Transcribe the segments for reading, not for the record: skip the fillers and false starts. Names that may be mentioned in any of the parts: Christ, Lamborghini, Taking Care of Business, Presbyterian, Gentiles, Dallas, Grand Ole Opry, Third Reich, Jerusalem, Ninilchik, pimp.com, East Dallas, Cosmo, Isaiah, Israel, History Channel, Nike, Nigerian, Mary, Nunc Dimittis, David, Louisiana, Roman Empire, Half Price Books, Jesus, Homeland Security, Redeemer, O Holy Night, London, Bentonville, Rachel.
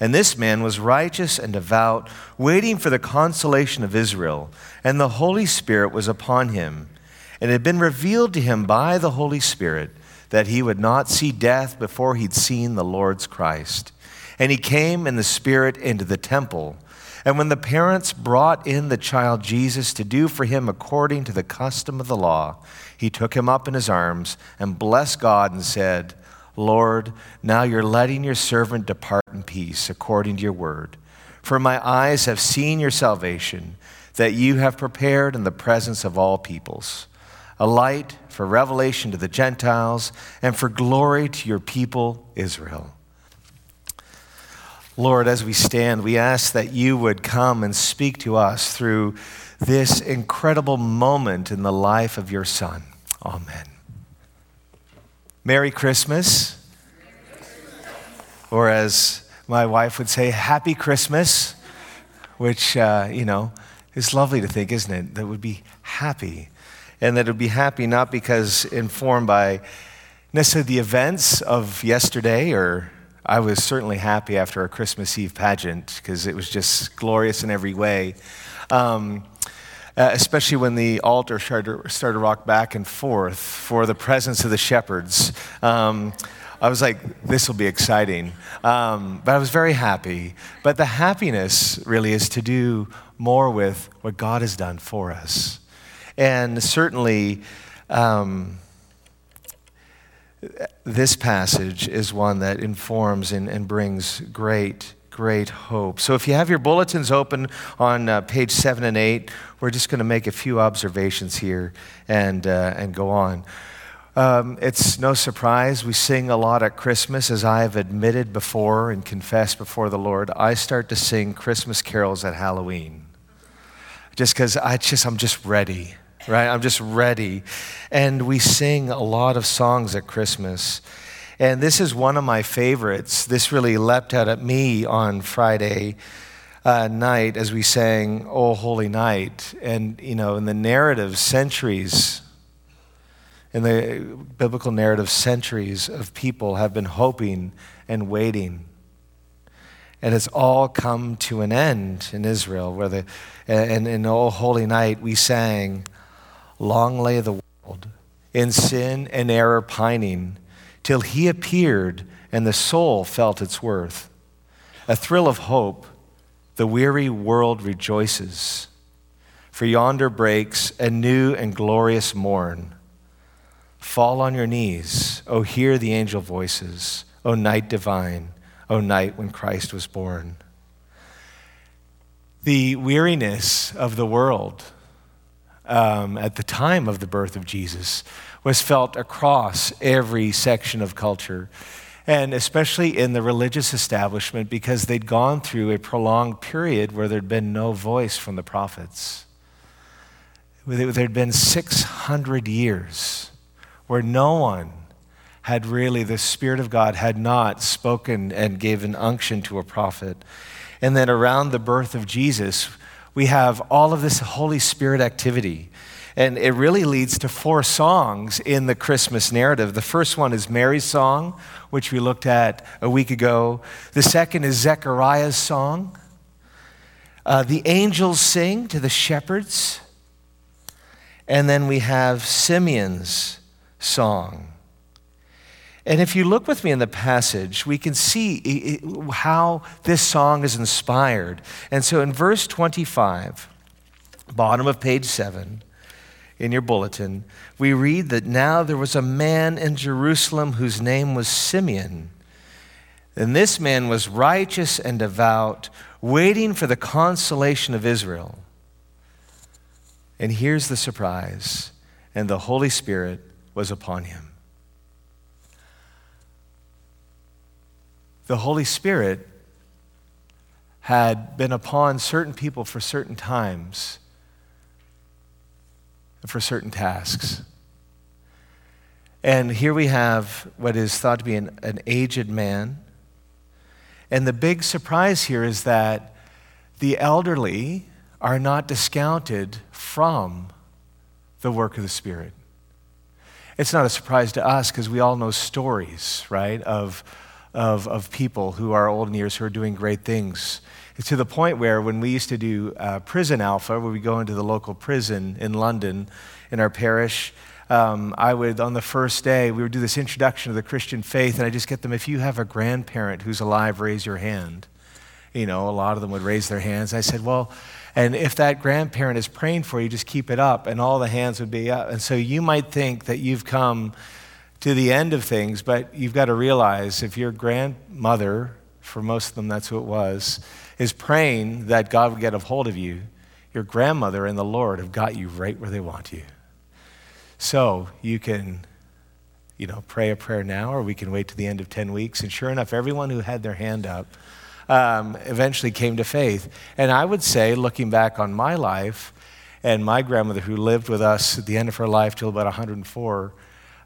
and this man was righteous and devout, waiting for the consolation of Israel, and the Holy Spirit was upon him. And it had been revealed to him by the Holy Spirit that he would not see death before he'd seen the Lord's Christ. And he came in the Spirit into the temple. And when the parents brought in the child Jesus to do for him according to the custom of the law, he took him up in his arms and blessed God and said, Lord, now you're letting your servant depart in peace according to your word. For my eyes have seen your salvation, that you have prepared in the presence of all peoples, a light for revelation to the Gentiles and for glory to your people Israel. Lord, as we stand, we ask that you would come and speak to us through this incredible moment in the life of your Son. Amen. Merry Christmas. Or as my wife would say, Happy Christmas, which, is lovely to think, isn't it? That would be happy. And that it would be happy not because informed by necessarily the events of yesterday, or I was certainly happy after our Christmas Eve pageant because it was just glorious in every way, especially when the altar started to rock back and forth for the presence of the shepherds. I was like, this will be exciting, but I was very happy. But the happiness really is to do more with what God has done for us. And certainly, this passage is one that informs and brings great, great hope. So if you have your bulletins open on page 7 and 8, we're just going to make a few observations here and go on. It's no surprise we sing a lot at Christmas. As I have admitted before and confessed before the Lord, I start to sing Christmas carols at Halloween just because I'm just ready. Right? I'm just ready. And we sing a lot of songs at Christmas. And this is one of my favorites. This really leapt out at me on Friday night as we sang O Holy Night. And, in the narrative centuries, in the biblical narrative centuries of people have been hoping and waiting. And it's all come to an end in Israel. And in O Holy Night we sang, long lay the world, in sin and error pining, till he appeared and the soul felt its worth. A thrill of hope, the weary world rejoices, for yonder breaks a new and glorious morn. Fall on your knees, O hear the angel voices, O night divine, O night when Christ was born. The weariness of the world at the time of the birth of Jesus was felt across every section of culture, and especially in the religious establishment, because they'd gone through a prolonged period where there'd been no voice from the prophets. There'd been 600 years where no one had really, the Spirit of God had not spoken and given unction to a prophet. And then around the birth of Jesus, we have all of this Holy Spirit activity, and it really leads to 4 songs in the Christmas narrative. The first one is Mary's song, which we looked at a week ago. The second is Zechariah's song. The angels sing to the shepherds. And then we have Simeon's song. And if you look with me in the passage, we can see how this song is inspired. And so in verse 25, bottom of page 7 in your bulletin, we read that now there was a man in Jerusalem whose name was Simeon. And this man was righteous and devout, waiting for the consolation of Israel. And here's the surprise, and the Holy Spirit was upon him. The Holy Spirit had been upon certain people for certain times and for certain tasks. And here we have what is thought to be an aged man. And the big surprise here is that the elderly are not discounted from the work of the Spirit. It's not a surprise to us because we all know stories, right, of people who are old in years who are doing great things. It's to the point where when we used to do Prison Alpha, where we go into the local prison in London in our parish, I would, on the first day, we would do this introduction of the Christian faith, and I just get them, if you have a grandparent who's alive, raise your hand. You know, a lot of them would raise their hands. I said, well, and if that grandparent is praying for you, just keep it up, and all the hands would be up. And so you might think that you've come to the end of things, but you've got to realize if your grandmother, for most of them that's who it was, is praying that God would get a hold of you, your grandmother and the Lord have got you right where they want you. So you can, you know, pray a prayer now, or we can wait to the end of 10 weeks. And sure enough, everyone who had their hand up eventually came to faith. And I would say, looking back on my life and my grandmother who lived with us at the end of her life till about 104,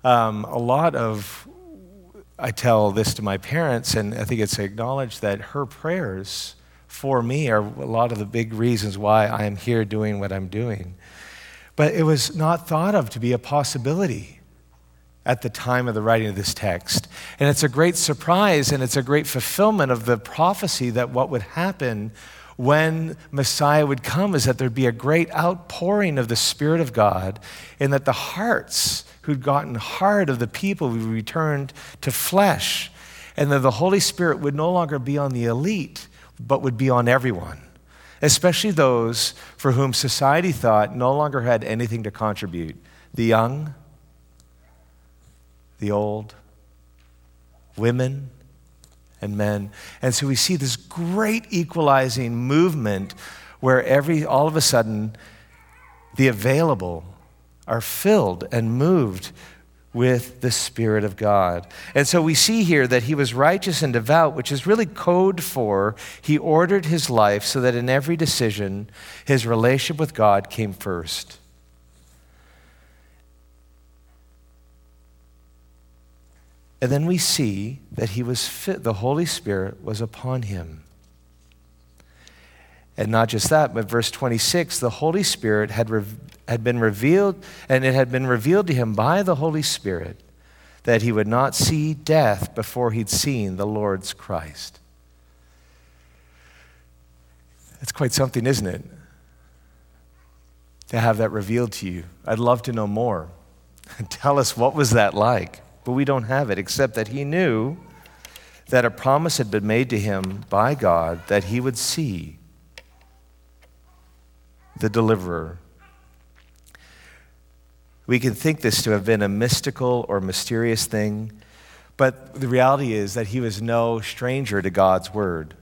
I tell this to my parents, and I think it's acknowledged that her prayers for me are a lot of the big reasons why I am here doing what I'm doing. But it was not thought of to be a possibility at the time of the writing of this text. And it's a great surprise, and it's a great fulfillment of the prophecy that what would happen when Messiah would come is that there'd be a great outpouring of the Spirit of God, and that the hearts who'd gotten hard of the people would return to flesh, and that the Holy Spirit would no longer be on the elite, but would be on everyone, especially those for whom society thought no longer had anything to contribute. The young, the old, women, and men. And so we see this great equalizing movement where all of a sudden, the available are filled and moved with the Spirit of God. And so we see here that he was righteous and devout, which is really code for he ordered his life so that in every decision, his relationship with God came first. And then we see that he was fit, the Holy Spirit was upon him. And not just that, but verse 26, the Holy Spirit had been revealed, and it had been revealed to him by the Holy Spirit that he would not see death before he'd seen the Lord's Christ. That's quite something, isn't it? To have that revealed to you. I'd love to know more. Tell us, what was that like? But we don't have it, except that he knew that a promise had been made to him by God that he would see the deliverer. We can think this to have been a mystical or mysterious thing, but the reality is that he was no stranger to God's word.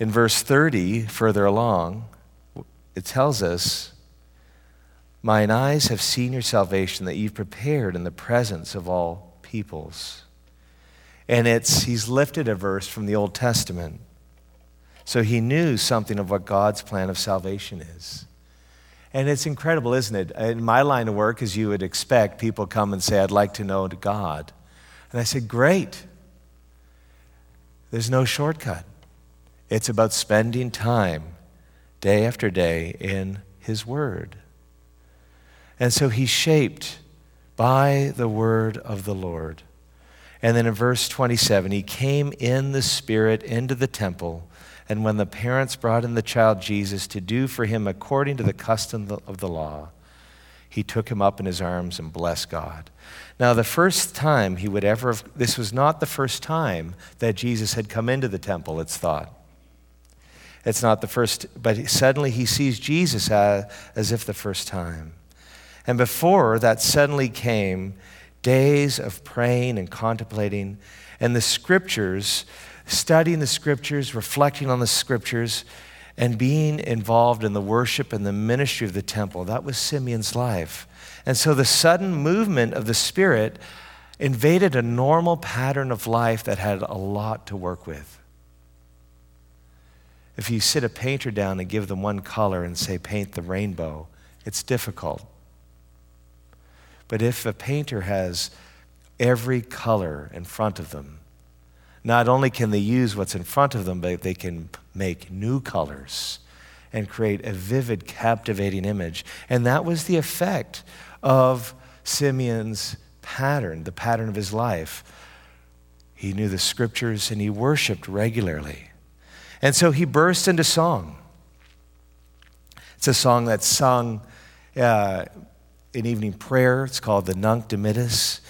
In verse 30, further along, it tells us, mine eyes have seen your salvation that you've prepared in the presence of all peoples. And he's lifted a verse from the Old Testament. So he knew something of what God's plan of salvation is. And it's incredible, isn't it? In my line of work, as you would expect, people come and say, I'd like to know God. And I said, great. There's no shortcut. It's about spending time day after day in his word. And so he's shaped by the word of the Lord. And then in verse 27, he came in the Spirit into the temple. And when the parents brought in the child Jesus to do for him according to the custom of the law, he took him up in his arms and blessed God. Now, the first time he would ever, this was not the first time that Jesus had come into the temple, it's thought. It's not the first, but suddenly he sees Jesus as if the first time. And before that suddenly came days of praying and contemplating, and the scriptures, studying the scriptures, reflecting on the scriptures, and being involved in the worship and the ministry of the temple. That was Simeon's life. And so the sudden movement of the Spirit invaded a normal pattern of life that had a lot to work with. If you sit a painter down and give them one color and say, paint the rainbow, it's difficult. But if a painter has every color in front of them, not only can they use what's in front of them, but they can make new colors and create a vivid, captivating image. And that was the effect of Simeon's pattern, the pattern of his life. He knew the scriptures and he worshiped regularly. And so he burst into song. It's a song that's sung in evening prayer. It's called the Nunc Dimittis.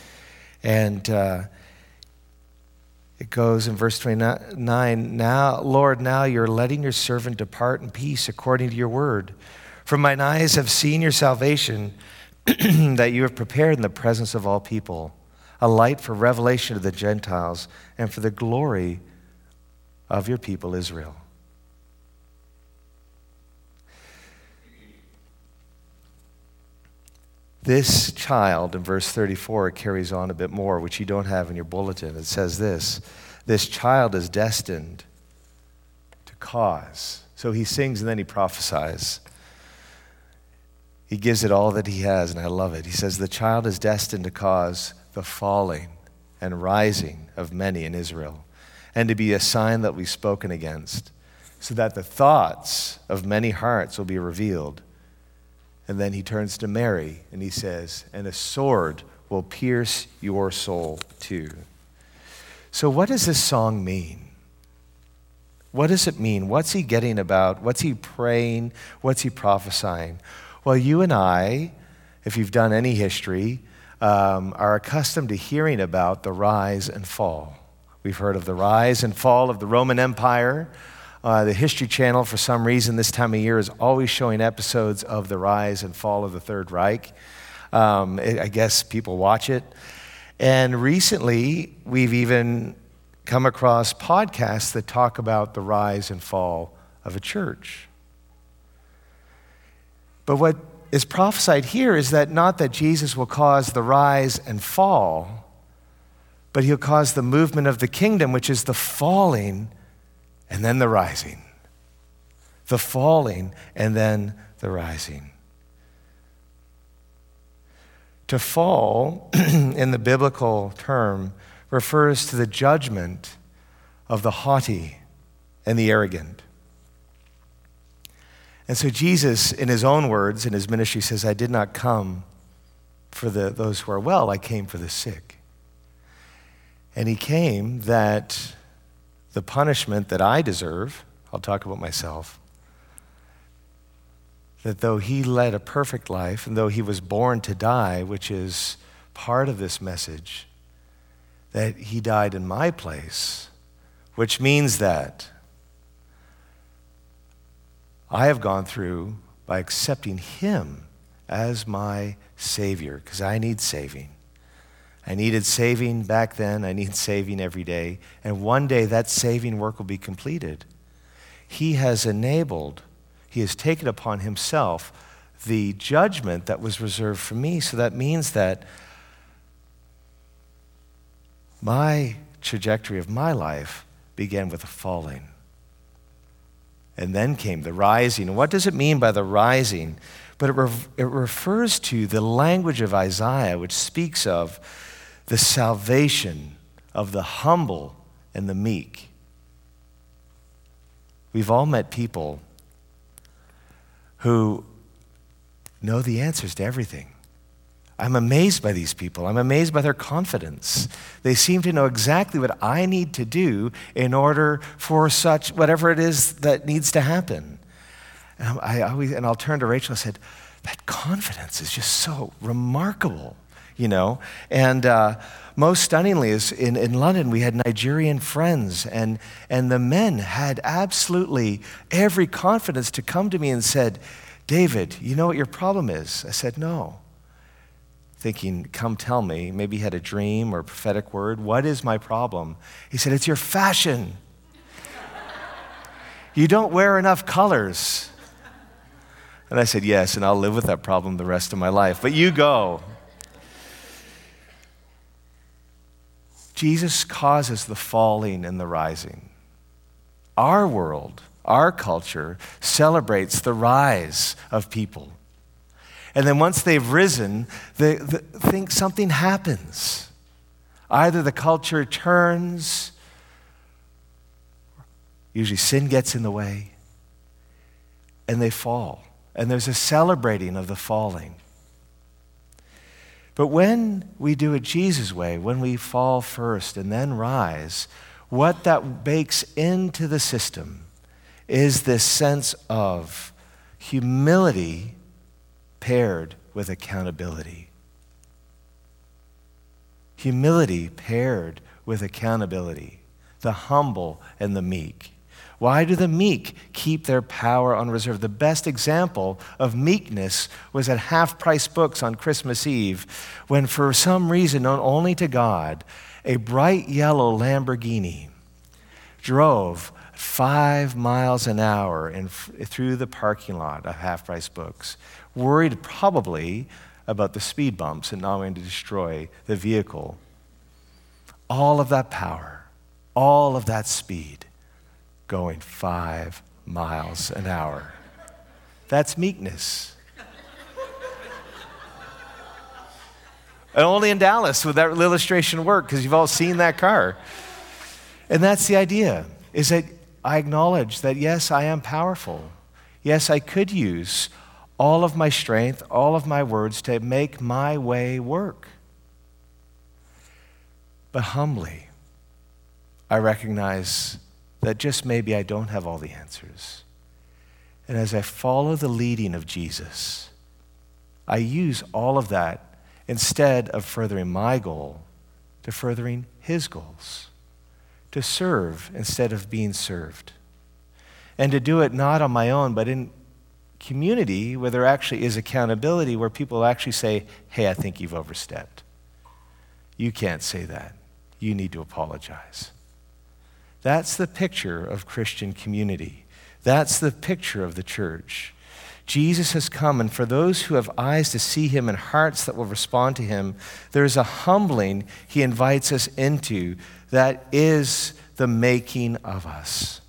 And it goes in verse 29, "Now, Lord, now you're letting your servant depart in peace according to your word. For mine eyes have seen your salvation that you have prepared in the presence of all people, a light for revelation to the Gentiles and for the glory of your people Israel." This child, in verse 34, it carries on a bit more, which you don't have in your bulletin. It says this: this child is destined to cause. So he sings and then he prophesies. He gives it all that he has, and I love it. He says, the child is destined to cause the falling and rising of many in Israel, and to be a sign that we've spoken against, so that the thoughts of many hearts will be revealed. And then he turns to Mary, and he says, and a sword will pierce your soul too. So what does this song mean? What does it mean? What's he getting about? What's he praying? What's he prophesying? Well, you and I, if you've done any history, are accustomed to hearing about the rise and fall. We've heard of the rise and fall of the Roman Empire. The History Channel, for some reason, this time of year is always showing episodes of the rise and fall of the Third Reich. I guess people watch it. And recently, we've even come across podcasts that talk about the rise and fall of a church. But what is prophesied here is that not that Jesus will cause the rise and fall, but he'll cause the movement of the kingdom, which is the falling and then the rising. The falling and then the rising. To fall, in the biblical term, refers to the judgment of the haughty and the arrogant. And so Jesus, in his own words, in his ministry, says, I did not come for those who are well, I came for the sick. And he came that the punishment that I deserve, I'll talk about myself, that though he led a perfect life and though he was born to die, which is part of this message, that he died in my place, which means that I have gone through by accepting him as my Savior, because I need saving. I needed saving back then. I need saving every day. And one day that saving work will be completed. He has enabled, he has taken upon himself the judgment that was reserved for me. So that means that my trajectory of my life began with a falling. And then came the rising. What does it mean by the rising? But it refers to the language of Isaiah, which speaks of the salvation of the humble and the meek. We've all met people who know the answers to everything. I'm amazed by these people. I'm amazed by their confidence. They seem to know exactly what I need to do in order for such, whatever it is that needs to happen. And I'll turn to Rachel and said, that confidence is just so remarkable. You know, and most stunningly is in London, we had Nigerian friends, and the men had absolutely every confidence to come to me and said, David, you know what your problem is? I said, no. Thinking, come tell me, maybe he had a dream or a prophetic word. What is my problem? He said, it's your fashion. You don't wear enough colors. And I said, yes, and I'll live with that problem the rest of my life, but you go. Jesus causes the falling and the rising. Our world our culture, celebrates the rise of people. And then once they've risen, they think something happens. Either the culture turns, usually sin gets in the way, and they fall. And there's a celebrating of the falling. But when we do it Jesus' way, when we fall first and then rise, what that bakes into the system is this sense of humility paired with accountability. Humility paired with accountability. The humble and the meek. Why do the meek keep their power on reserve? The best example of meekness was at Half Price Books on Christmas Eve, when for some reason known only to God, a bright yellow Lamborghini drove 5 miles an hour through the parking lot of Half Price Books, worried probably about the speed bumps and not wanting to destroy the vehicle. All of that power, all of that speed, going 5 miles an hour. That's meekness. And only in Dallas would that illustration work, because you've all seen that car. And that's the idea, is that I acknowledge that, yes, I am powerful. Yes, I could use all of my strength, all of my words to make my way work. But humbly, I recognize that just maybe I don't have all the answers. And as I follow the leading of Jesus, I use all of that instead of furthering my goal to furthering his goals, to serve instead of being served, and to do it not on my own, but in community where there actually is accountability, where people actually say, hey, I think you've overstepped. You can't say that. You need to apologize. That's the picture of Christian community. That's the picture of the church. Jesus has come, and for those who have eyes to see him and hearts that will respond to him, there is a humbling he invites us into that is the making of us.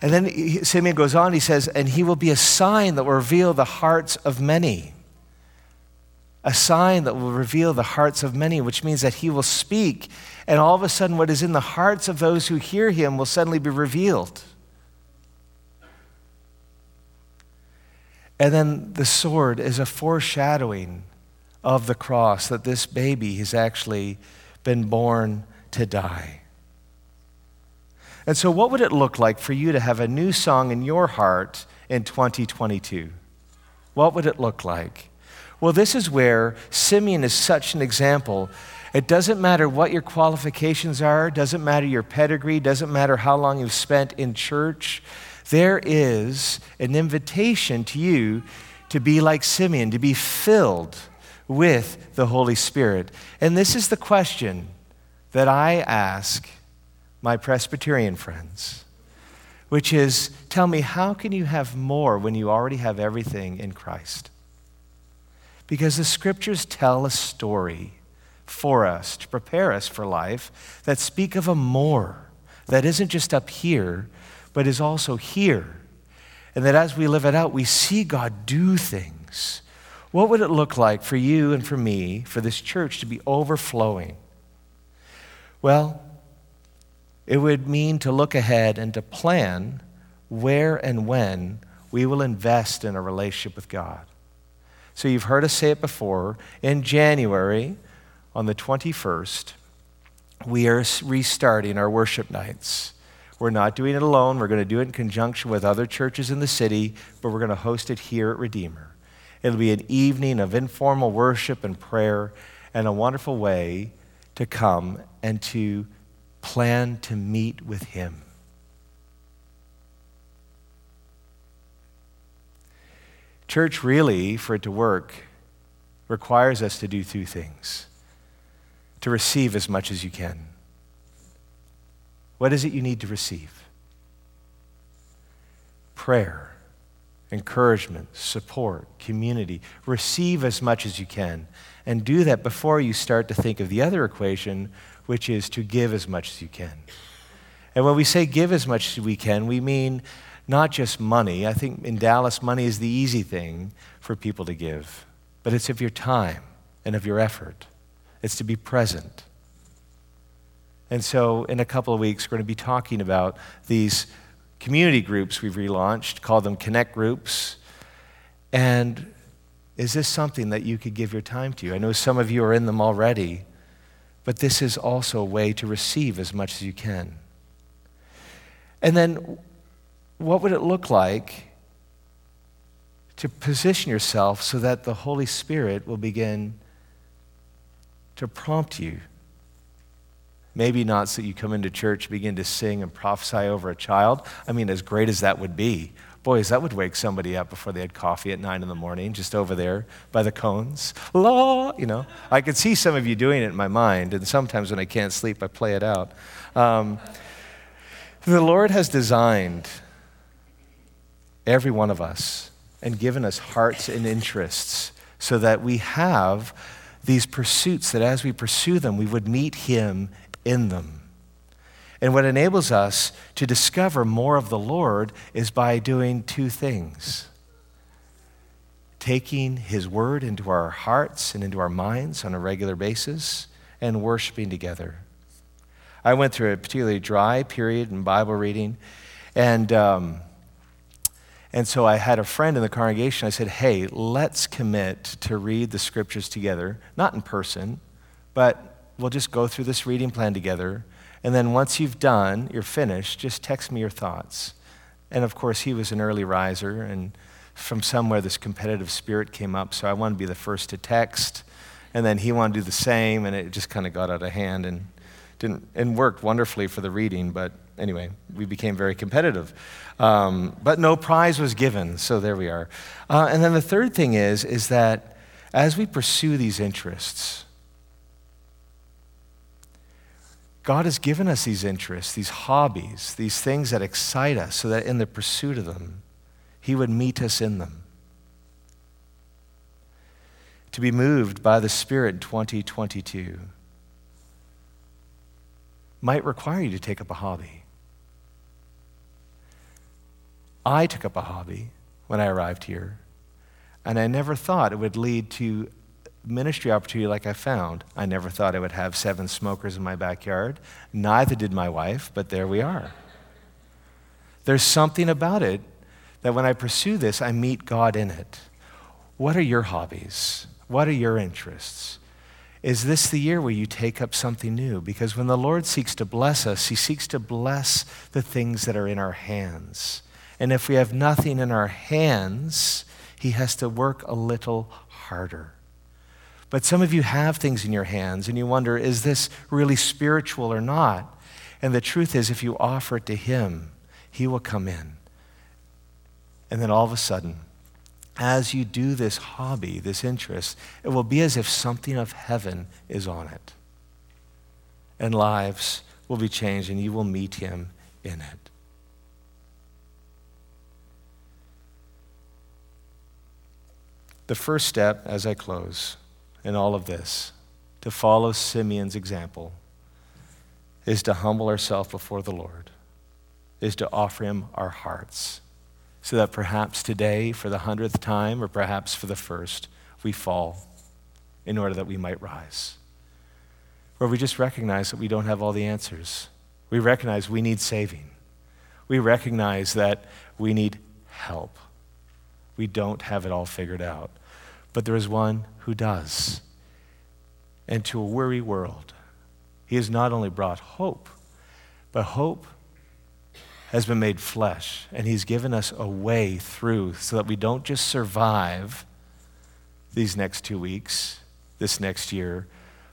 And then Simeon goes on, he says, and he will be a sign that will reveal the hearts of many. A sign that will reveal the hearts of many, which means that he will speak, and all of a sudden what is in the hearts of those who hear him will suddenly be revealed. And then the sword is a foreshadowing of the cross, that this baby has actually been born to die. And so what would it look like for you to have a new song in your heart in 2022? What would it look like? Well, this is where Simeon is such an example. It doesn't matter what your qualifications are, doesn't matter your pedigree, doesn't matter how long you've spent in church. There is an invitation to you to be like Simeon, to be filled with the Holy Spirit. And this is the question that I ask my Presbyterian friends, which is, tell me, how can you have more when you already have everything in Christ? Because the scriptures tell a story for us, to prepare us for life, that speak of a more that isn't just up here, but is also here. And that as we live it out, we see God do things. What would it look like for you and for me, for this church to be overflowing? Well, it would mean to look ahead and to plan where and when we will invest in a relationship with God. So you've heard us say it before. In January, on the 21st, we are restarting our worship nights. We're not doing it alone. We're going to do it in conjunction with other churches in the city, but we're going to host it here at Redeemer. It'll be an evening of informal worship and prayer, and a wonderful way to come and to plan to meet with him. Church, really, for it to work, requires us to do two things. To receive as much as you can. What is it you need to receive? Prayer, encouragement, support, community. Receive as much as you can. And do that before you start to think of the other equation, which is to give as much as you can. And when we say give as much as we can, we mean not just money. I think in Dallas, money is the easy thing for people to give, but it's of your time and of your effort. It's to be present. And so in a couple of weeks, we're going to be talking about these community groups we've relaunched, call them connect groups. And is this something that you could give your time to? I know some of you are in them already, but this is also a way to receive as much as you can. And then what would it look like to position yourself so that the Holy Spirit will begin to prompt you? Maybe not so that you come into church, begin to sing and prophesy over a child. I mean, as great as that would be, boys, that would wake somebody up before they had coffee at 9 a.m, just over there by the cones. La, you know, I could see some of you doing it in my mind, and sometimes when I can't sleep, I play it out. The Lord has designed every one of us and given us hearts and interests so that we have these pursuits, that as we pursue them, we would meet Him in them. And what enables us to discover more of the Lord is by doing two things: taking His word into our hearts and into our minds on a regular basis, and worshiping together. I went through a particularly dry period in Bible reading, and so I had a friend in the congregation. I said, hey, let's commit to read the scriptures together, not in person, but we'll just go through this reading plan together. And then once you're finished, just text me your thoughts. And of course, he was an early riser, and from somewhere this competitive spirit came up, so I wanted to be the first to text, and then he wanted to do the same, and it just kind of got out of hand and worked wonderfully for the reading, but anyway, we became very competitive. But no prize was given, so there we are. And then the third thing is that as we pursue these interests, God has given us these interests, these hobbies, these things that excite us, so that in the pursuit of them, He would meet us in them. To be moved by the Spirit in 2022 might require you to take up a hobby. I took up a hobby when I arrived here, and I never thought it would lead to ministry opportunity like I found. I never thought I would have 7 smokers in my backyard. Neither did my wife, but there we are. There's something about it that when I pursue this, I meet God in it. What are your hobbies? What are your interests? Is this the year where you take up something new? Because when the Lord seeks to bless us, He seeks to bless the things that are in our hands. And if we have nothing in our hands, He has to work a little harder. But some of you have things in your hands, and you wonder, is this really spiritual or not? And the truth is, if you offer it to Him, He will come in. And then all of a sudden, as you do this hobby, this interest, it will be as if something of heaven is on it. And lives will be changed, and you will meet Him in it. The first step, as I close, in all of this, to follow Simeon's example, is to humble ourselves before the Lord, is to offer Him our hearts, so that perhaps today, for the 100th time, or perhaps for the first, we fall in order that we might rise. Where we just recognize that we don't have all the answers. We recognize we need saving. We recognize that we need help. We don't have it all figured out. But there is one who does. And to a weary world, He has not only brought hope, but hope has been made flesh, and He's given us a way through so that we don't just survive these next 2 weeks, this next year,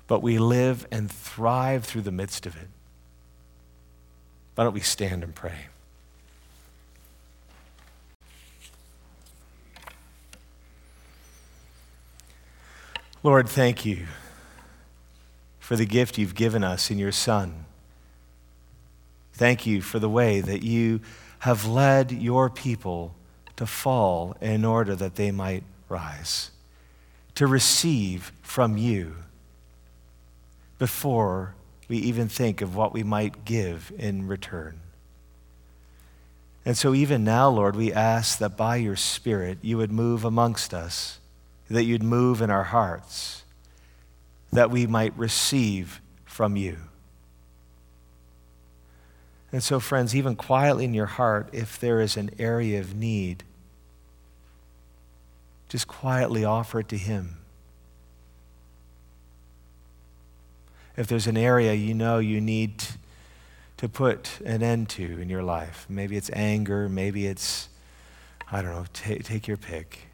but we live and thrive through the midst of it. Why don't we stand and pray? Lord, thank You for the gift You've given us in Your Son. Thank You for the way that You have led Your people to fall in order that they might rise, to receive from You before we even think of what we might give in return. And so even now, Lord, we ask that by your Spirit, you would move amongst us, that you'd move in our hearts, that we might receive from you. And so, friends, even quietly in your heart, if there is an area of need, just quietly offer it to him. If there's an area you know you need to put an end to in your life, maybe it's anger, maybe it's, I don't know, take your pick.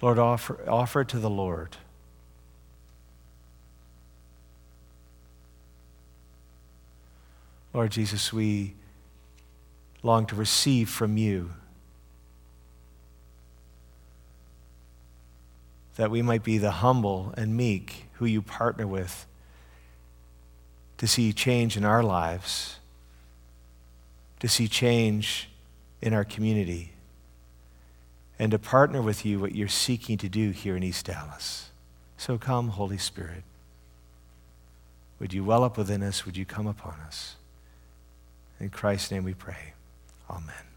Lord, offer it to the Lord. Lord Jesus, we long to receive from you, that we might be the humble and meek who you partner with to see change in our lives, to see change in our community, and to partner with you what you're seeking to do here in East Dallas. So come, Holy Spirit. Would you well up within us? Would you come upon us? In Christ's name we pray. Amen.